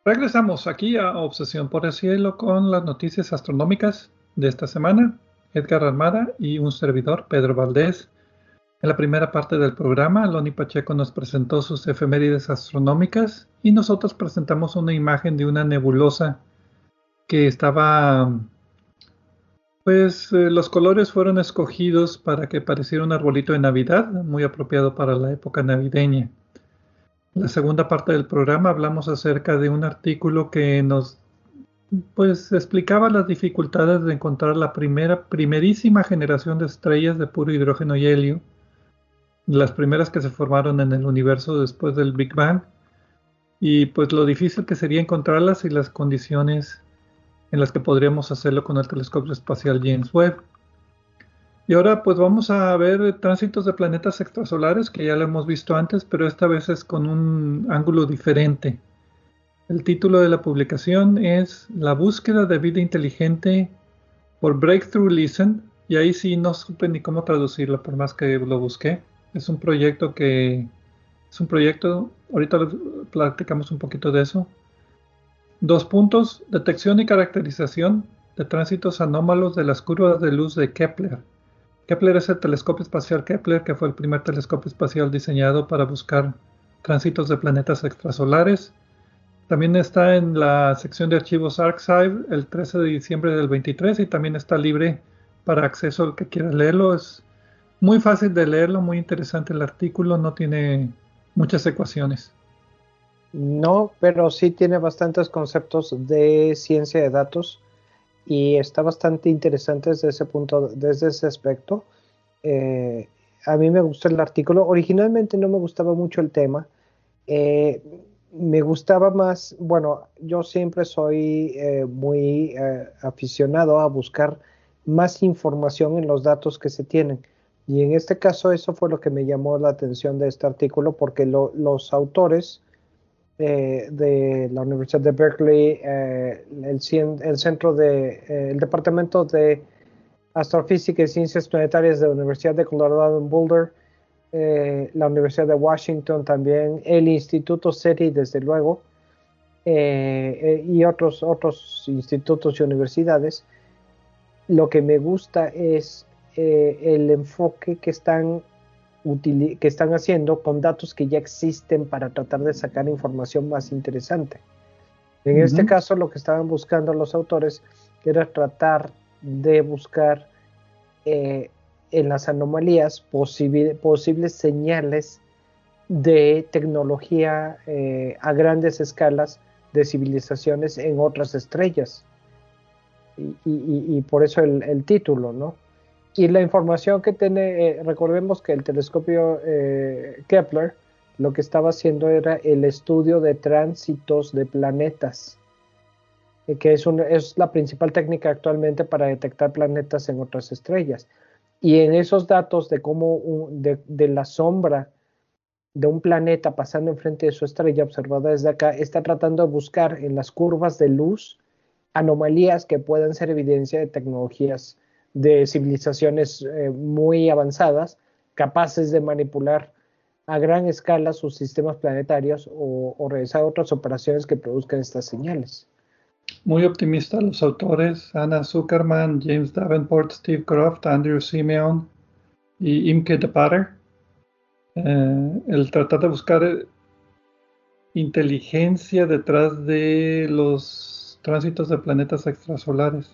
Regresamos aquí a Obsesión por el Cielo con las noticias astronómicas de esta semana. Edgar Armada y un servidor, Pedro Valdez. En la primera parte del programa, Lonnie Pacheco nos presentó sus efemérides astronómicas y nosotros presentamos una imagen de una nebulosa que estaba... Pues los colores fueron escogidos para que pareciera un arbolito de Navidad, muy apropiado para la época navideña. En la segunda parte del programa hablamos acerca de un artículo que nos... pues explicaba las dificultades de encontrar la primerísima generación de estrellas de puro hidrógeno y helio, las primeras que se formaron en el universo después del Big Bang, y pues lo difícil que sería encontrarlas y las condiciones en las que podríamos hacerlo con el telescopio espacial James Webb. Y ahora pues vamos a ver tránsitos de planetas extrasolares que ya lo hemos visto antes, pero esta vez es con un ángulo diferente. El título de la publicación es La búsqueda de vida inteligente por Breakthrough Listen, y ahí sí no supe ni cómo traducirlo por más que lo busqué. Es un proyecto, ahorita platicamos un poquito de eso. Detección y caracterización de tránsitos anómalos de las curvas de luz de Kepler. Kepler es el telescopio espacial Kepler, que fue el primer telescopio espacial diseñado para buscar tránsitos de planetas extrasolares. También está en la sección de archivos ArXiv el 13 de diciembre del 23 y también está libre para acceso al que quiera leerlo. Es muy fácil de leerlo, muy interesante el artículo, no tiene muchas ecuaciones. No, pero sí tiene bastantes conceptos de ciencia de datos y está bastante interesante desde ese punto, desde ese aspecto. A mí me gustó el artículo. Originalmente no me gustaba mucho el tema. Me gustaba más, bueno, yo siempre soy muy aficionado a buscar más información en los datos que se tienen. Y en este caso eso fue lo que me llamó la atención de este artículo, porque los autores de la Universidad de Berkeley, el Departamento de Astrofísica y Ciencias Planetarias de la Universidad de Colorado en Boulder, la Universidad de Washington también, el Instituto SETI desde luego, y otros institutos y universidades. Lo que me gusta es el enfoque que están haciendo con datos que ya existen para tratar de sacar información más interesante. En este caso lo que estaban buscando los autores era tratar de buscar en las anomalías posibles señales de tecnología a grandes escalas de civilizaciones en otras estrellas, y por eso el título, ¿no? Y la información que tiene, recordemos que el telescopio Kepler lo que estaba haciendo era el estudio de tránsitos de planetas, que es la principal técnica actualmente para detectar planetas en otras estrellas. Y en esos datos de cómo de la sombra de un planeta pasando enfrente de su estrella observada desde acá, está tratando de buscar en las curvas de luz anomalías que puedan ser evidencia de tecnologías de civilizaciones muy avanzadas, capaces de manipular a gran escala sus sistemas planetarios o realizar otras operaciones que produzcan estas señales. Muy optimistas los autores: Anna Zuckerman, James Davenport, Steve Croft, Andrew Simeon y Imke de Pater. El tratar de buscar inteligencia detrás de los tránsitos de planetas extrasolares.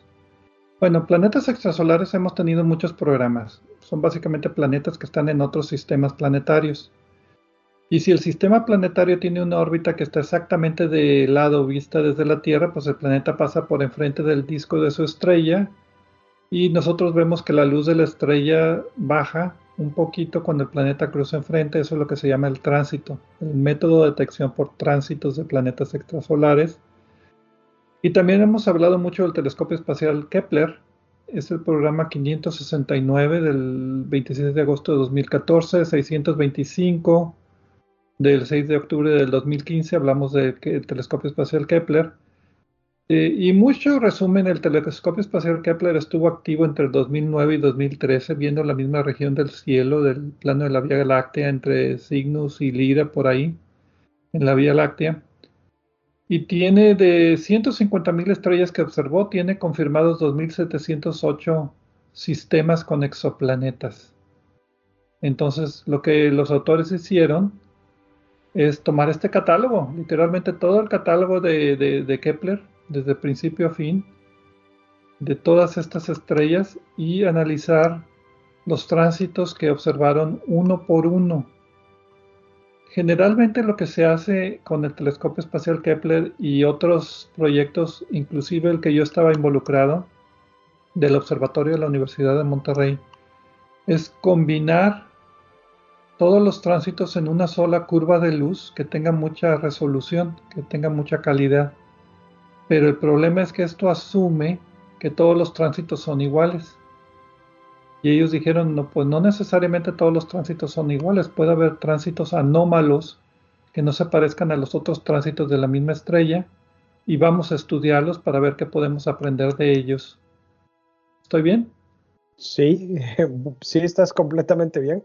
Bueno, planetas extrasolares hemos tenido muchos programas. Son básicamente planetas que están en otros sistemas planetarios. Y si el sistema planetario tiene una órbita que está exactamente de lado vista desde la Tierra, pues el planeta pasa por enfrente del disco de su estrella y nosotros vemos que la luz de la estrella baja un poquito cuando el planeta cruza enfrente. Eso es lo que se llama el tránsito, el método de detección por tránsitos de planetas extrasolares. Y también hemos hablado mucho del telescopio espacial Kepler. Es el programa 569 del 26 de agosto de 2014, 625 del 6 de octubre del 2015, hablamos del telescopio espacial Kepler. Y mucho resumen, el telescopio espacial Kepler estuvo activo entre 2009 y 2013, viendo la misma región del cielo, del plano de la Vía Láctea, entre Cygnus y Lyra, por ahí, en la Vía Láctea. Y tiene de 150.000 estrellas que observó, tiene confirmados 2.708 sistemas con exoplanetas. Entonces, lo que los autores hicieron es tomar este catálogo, literalmente todo el catálogo de Kepler, desde principio a fin, de todas estas estrellas, y analizar los tránsitos que observaron uno por uno. Generalmente lo que se hace con el telescopio espacial Kepler y otros proyectos, inclusive el que yo estaba involucrado, del Observatorio de la Universidad de Monterrey, es combinar todos los tránsitos en una sola curva de luz que tenga mucha resolución, que tenga mucha calidad. Pero el problema es que esto asume que todos los tránsitos son iguales. Y ellos dijeron, no, pues no necesariamente todos los tránsitos son iguales, puede haber tránsitos anómalos que no se parezcan a los otros tránsitos de la misma estrella y vamos a estudiarlos para ver qué podemos aprender de ellos. ¿Estoy bien? Sí, estás completamente bien.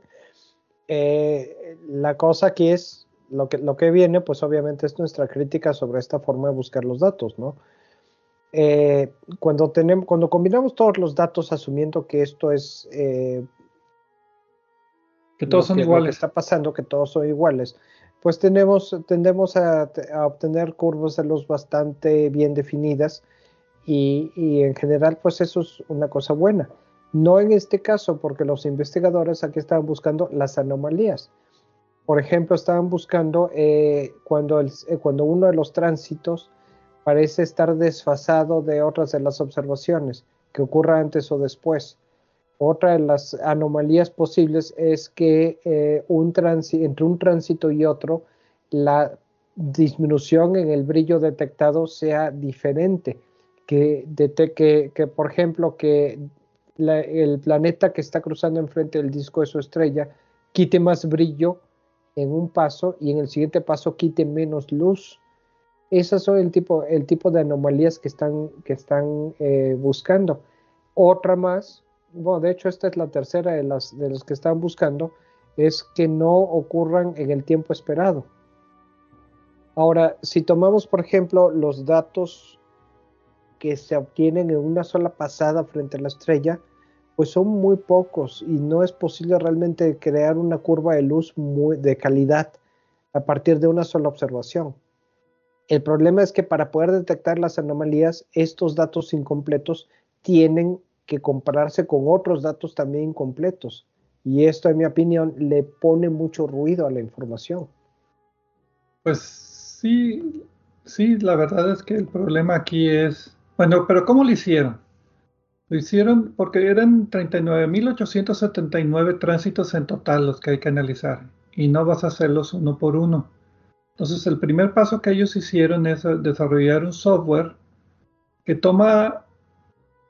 La cosa aquí es, lo que viene, pues obviamente es nuestra crítica sobre esta forma de buscar los datos, ¿no? Cuando combinamos todos los datos, asumiendo que esto es... que todos son iguales. Lo que está pasando, que todos son iguales. Pues tendemos a obtener curvas de luz bastante bien definidas y en general pues eso es una cosa buena. No en este caso, porque los investigadores aquí estaban buscando las anomalías. Por ejemplo, estaban buscando cuando uno de los tránsitos parece estar desfasado de otras de las observaciones, que ocurra antes o después. Otra de las anomalías posibles es que entre un tránsito y otro, la disminución en el brillo detectado sea diferente. Que por ejemplo, que el planeta que está cruzando enfrente del disco de su estrella quite más brillo en un paso y en el siguiente paso quite menos luz. Esas son el tipo de anomalías que están buscando. Otra más... Bueno, de hecho, esta es la tercera de las que están buscando, es que no ocurran en el tiempo esperado. Ahora, si tomamos, por ejemplo, los datos que se obtienen en una sola pasada frente a la estrella, pues son muy pocos y no es posible realmente crear una curva de luz de calidad a partir de una sola observación. El problema es que para poder detectar las anomalías, estos datos incompletos tienen que compararse con otros datos también incompletos. Y esto, en mi opinión, le pone mucho ruido a la información. Pues sí, la verdad es que el problema aquí es... Bueno, pero ¿cómo lo hicieron? Lo hicieron porque eran 39.879 tránsitos en total los que hay que analizar. Y no vas a hacerlos uno por uno. Entonces, el primer paso que ellos hicieron es desarrollar un software que toma...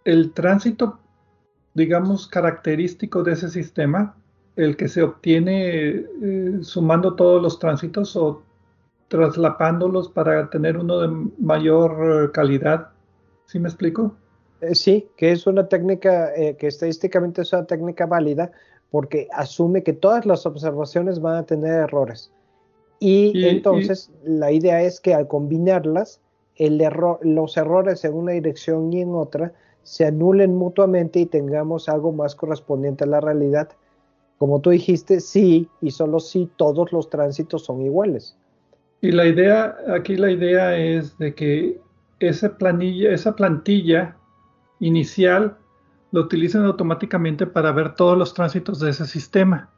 el tránsito, digamos, característico de ese sistema, el que se obtiene sumando todos los tránsitos o traslapándolos para tener uno de mayor calidad. ¿Sí me explico? Sí, que es una técnica que estadísticamente es una técnica válida porque asume que todas las observaciones van a tener errores. Y entonces la idea es que al combinarlas, los errores en una dirección y en otra se anulen mutuamente y tengamos algo más correspondiente a la realidad. Como tú dijiste, sí, y solo sí, todos los tránsitos son iguales. Y la idea, aquí la idea es de que esa plantilla inicial lo utilicen automáticamente para ver todos los tránsitos de ese sistema.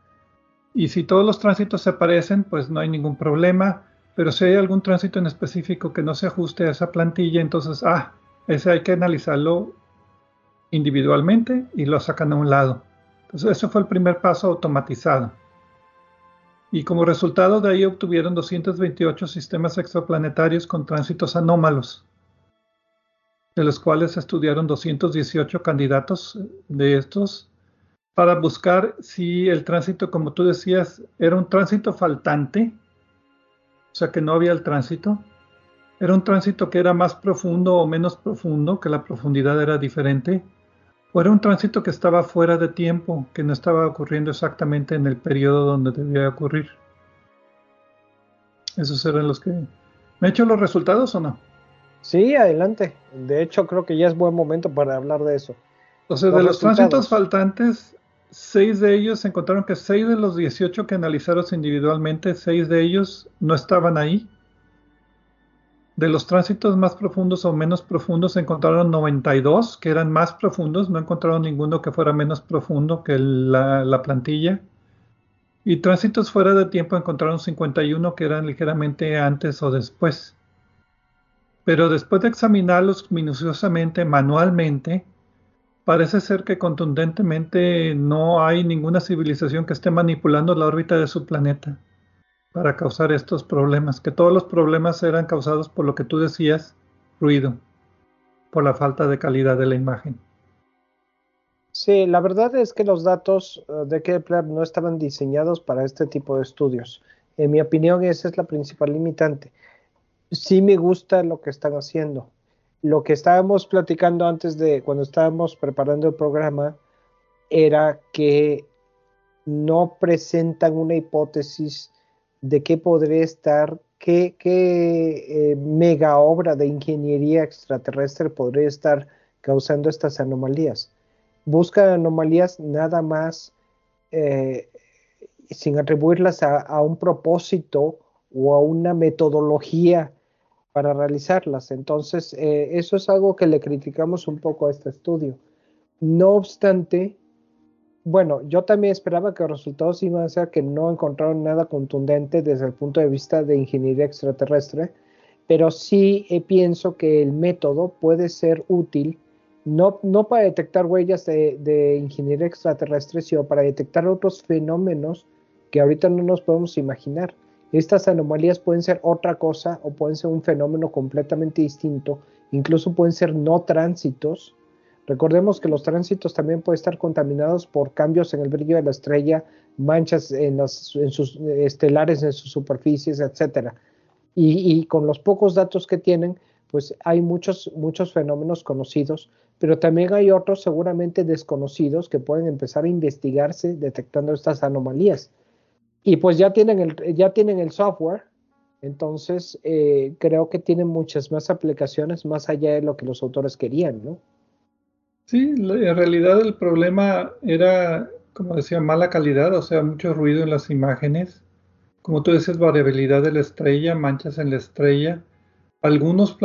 Y si todos los tránsitos se parecen, pues no hay ningún problema, pero si hay algún tránsito en específico que no se ajuste a esa plantilla, entonces, ese hay que analizarlo individualmente y lo sacan a un lado. Entonces, eso fue el primer paso automatizado. Y como resultado de ahí obtuvieron 228 sistemas exoplanetarios con tránsitos anómalos, de los cuales estudiaron 218 candidatos de estos para buscar si el tránsito, como tú decías, era un tránsito faltante, o sea que no había el tránsito, era un tránsito que era más profundo o menos profundo, que la profundidad era diferente, o era un tránsito que estaba fuera de tiempo, que no estaba ocurriendo exactamente en el periodo donde debía ocurrir. Esos eran los que... ¿Me he hecho los resultados o no? Sí, adelante. De hecho, creo que ya es buen momento para hablar de eso. Entonces, de los tránsitos faltantes, 6 de ellos se encontraron que 6 de los 18 que analizaron individualmente, 6 de ellos no estaban ahí. De los tránsitos más profundos o menos profundos, encontraron 92 que eran más profundos. No encontraron ninguno que fuera menos profundo que la plantilla. Y tránsitos fuera de tiempo encontraron 51 que eran ligeramente antes o después. Pero después de examinarlos minuciosamente, manualmente, parece ser que contundentemente no hay ninguna civilización que esté manipulando la órbita de su planeta para causar estos problemas, que todos los problemas eran causados por lo que tú decías, ruido, por la falta de calidad de la imagen. Sí, la verdad es que los datos de Kepler no estaban diseñados para este tipo de estudios. En mi opinión, esa es la principal limitante. Sí me gusta lo que están haciendo. Lo que estábamos platicando antes de cuando estábamos preparando el programa era que no presentan una hipótesis de qué podría estar ¿Qué mega obra de ingeniería extraterrestre podría estar causando estas anomalías? Buscan anomalías nada más sin atribuirlas a un propósito o a una metodología para realizarlas. Entonces, eso es algo que le criticamos un poco a este estudio. No obstante, bueno, yo también esperaba que los resultados iban a ser que no encontraron nada contundente desde el punto de vista de ingeniería extraterrestre, pero sí pienso que el método puede ser útil, no para detectar huellas de ingeniería extraterrestre, sino para detectar otros fenómenos que ahorita no nos podemos imaginar. Estas anomalías pueden ser otra cosa o pueden ser un fenómeno completamente distinto, incluso pueden ser no tránsitos. Recordemos que los tránsitos también pueden estar contaminados por cambios en el brillo de la estrella, manchas en sus estelares, en sus superficies, etc. Y con los pocos datos que tienen, pues hay muchos fenómenos conocidos, pero también hay otros seguramente desconocidos que pueden empezar a investigarse detectando estas anomalías. Y pues ya tienen el software, entonces creo que tienen muchas más aplicaciones más allá de lo que los autores querían, ¿no? Sí, en realidad el problema era, como decía, mala calidad, o sea, mucho ruido en las imágenes. Como tú dices, variabilidad de la estrella, manchas en la estrella. Algunos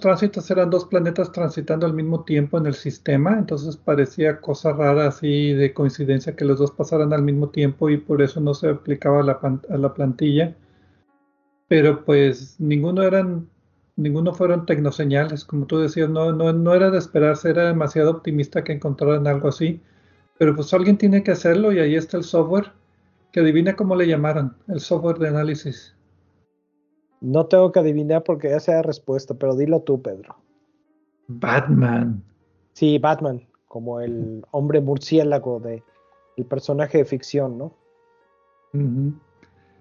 tránsitos eran dos planetas transitando al mismo tiempo en el sistema, entonces parecía cosa rara así de coincidencia que los dos pasaran al mismo tiempo y por eso no se aplicaba a la plantilla. Pero pues ninguno fueron tecnoseñales, como tú decías, no era de esperarse, era demasiado optimista que encontraran algo así, pero pues alguien tiene que hacerlo y ahí está el software, que adivina cómo le llamaron, el software de análisis. No tengo que adivinar porque ya se da respuesta, pero dilo tú, Pedro. Batman. Sí, Batman, como el hombre murciélago del personaje de ficción, ¿no? Uh-huh.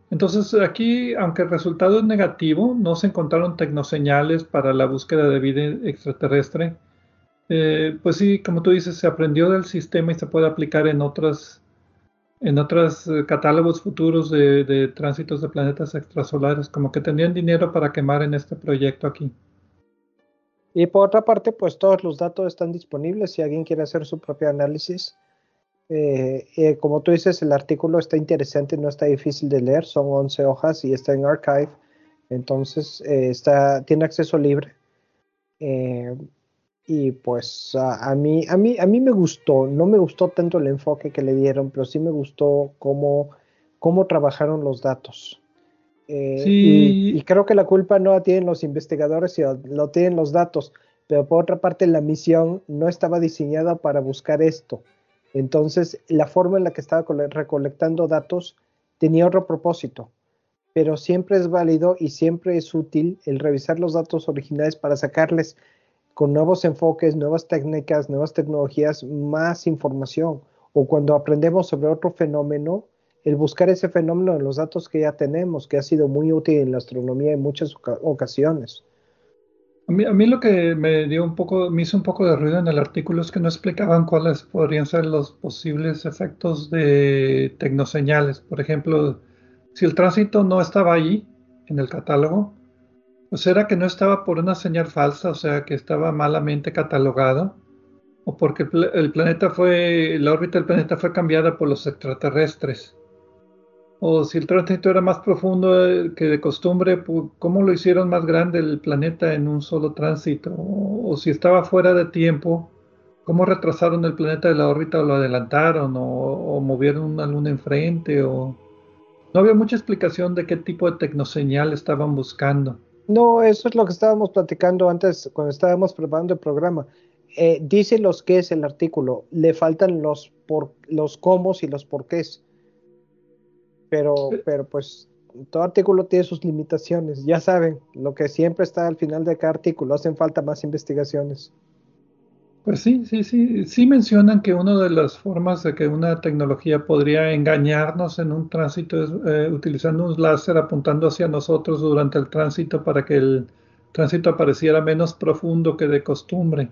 Entonces aquí, aunque el resultado es negativo, no se encontraron tecnoseñales para la búsqueda de vida extraterrestre. Pues sí, como tú dices, se aprendió del sistema y se puede aplicar en otros catálogos futuros de tránsitos de planetas extrasolares, como que tendrían dinero para quemar en este proyecto aquí. Y por otra parte, pues todos los datos están disponibles si alguien quiere hacer su propio análisis. Como tú dices, el artículo está interesante, no está difícil de leer, son 11 hojas y está en Archive, entonces tiene acceso libre, y pues a mí me gustó. No me gustó tanto el enfoque que le dieron, pero sí me gustó cómo trabajaron los datos. Sí. Y creo que la culpa no la tienen los investigadores, sino lo tienen los datos, pero por otra parte la misión no estaba diseñada para buscar esto. Entonces, la forma en la que estaba recolectando datos tenía otro propósito, pero siempre es válido y siempre es útil el revisar los datos originales para sacarles con nuevos enfoques, nuevas técnicas, nuevas tecnologías, más información. O cuando aprendemos sobre otro fenómeno, el buscar ese fenómeno en los datos que ya tenemos, que ha sido muy útil en la astronomía en muchas ocasiones. A mí lo que me hizo un poco de ruido en el artículo es que no explicaban cuáles podrían ser los posibles efectos de tecnoseñales. Por ejemplo, si el tránsito no estaba ahí en el catálogo, pues era que no estaba por una señal falsa, o sea, que estaba malamente catalogado, o porque la órbita del planeta fue cambiada por los extraterrestres. O si el tránsito era más profundo que de costumbre, ¿cómo lo hicieron más grande el planeta en un solo tránsito? O si estaba fuera de tiempo, ¿cómo retrasaron el planeta de la órbita o lo adelantaron? ¿O movieron una luna enfrente? No había mucha explicación de qué tipo de tecnoseñal estaban buscando. No, eso es lo que estábamos platicando antes cuando estábamos preparando el programa. Dice los qué es el artículo, le faltan los cómo y los porqués. Pero pues todo artículo tiene sus limitaciones, ya saben, lo que siempre está al final de cada artículo, hacen falta más investigaciones. Pues sí mencionan que una de las formas de que una tecnología podría engañarnos en un tránsito es utilizando un láser apuntando hacia nosotros durante el tránsito para que el tránsito apareciera menos profundo que de costumbre,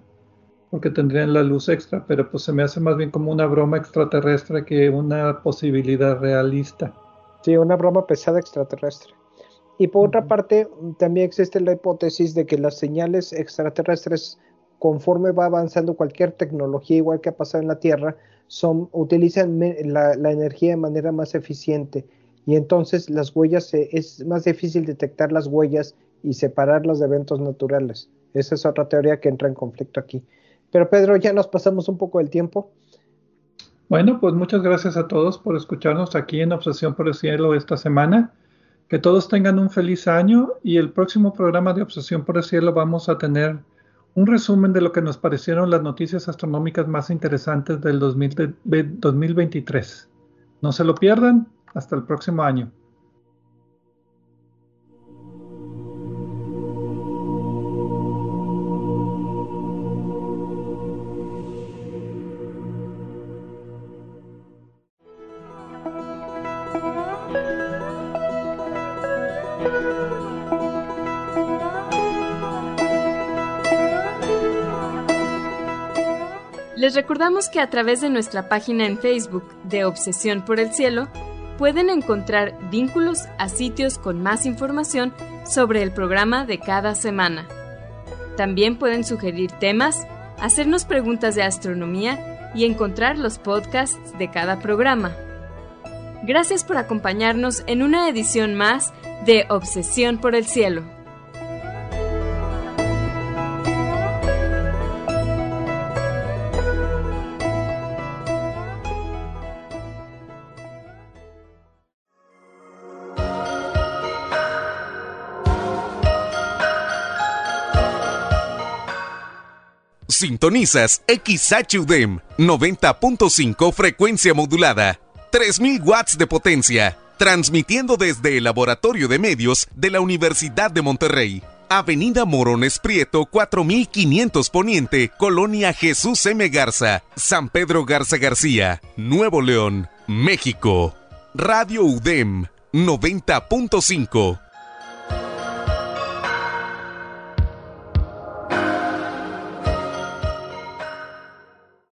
porque tendrían la luz extra, pero pues se me hace más bien como una broma extraterrestre que una posibilidad realista. Sí, una broma pesada extraterrestre. Y por otra parte, también existe la hipótesis de que las señales extraterrestres, conforme va avanzando cualquier tecnología, igual que ha pasado en la Tierra, utilizan la energía de manera más eficiente. Y entonces las huellas, es más difícil detectar las huellas y separarlas de eventos naturales. Esa es otra teoría que entra en conflicto aquí. Pero Pedro, ya nos pasamos un poco del tiempo. Bueno, pues muchas gracias a todos por escucharnos aquí en Obsesión por el Cielo esta semana. Que todos tengan un feliz año, y el próximo programa de Obsesión por el Cielo vamos a tener un resumen de lo que nos parecieron las noticias astronómicas más interesantes del 2023. No se lo pierdan. Hasta el próximo año. Les recordamos que a través de nuestra página en Facebook de Obsesión por el Cielo pueden encontrar vínculos a sitios con más información sobre el programa de cada semana. También pueden sugerir temas, hacernos preguntas de astronomía y encontrar los podcasts de cada programa. Gracias por acompañarnos en una edición más de Obsesión por el Cielo. Sintonizas XHUDM 90.5 frecuencia modulada, 3000 watts de potencia, transmitiendo desde el Laboratorio de Medios de la Universidad de Monterrey, Avenida Morones Prieto 4500 Poniente, Colonia Jesús M. Garza, San Pedro Garza García, Nuevo León, México. Radio UDEM 90.5.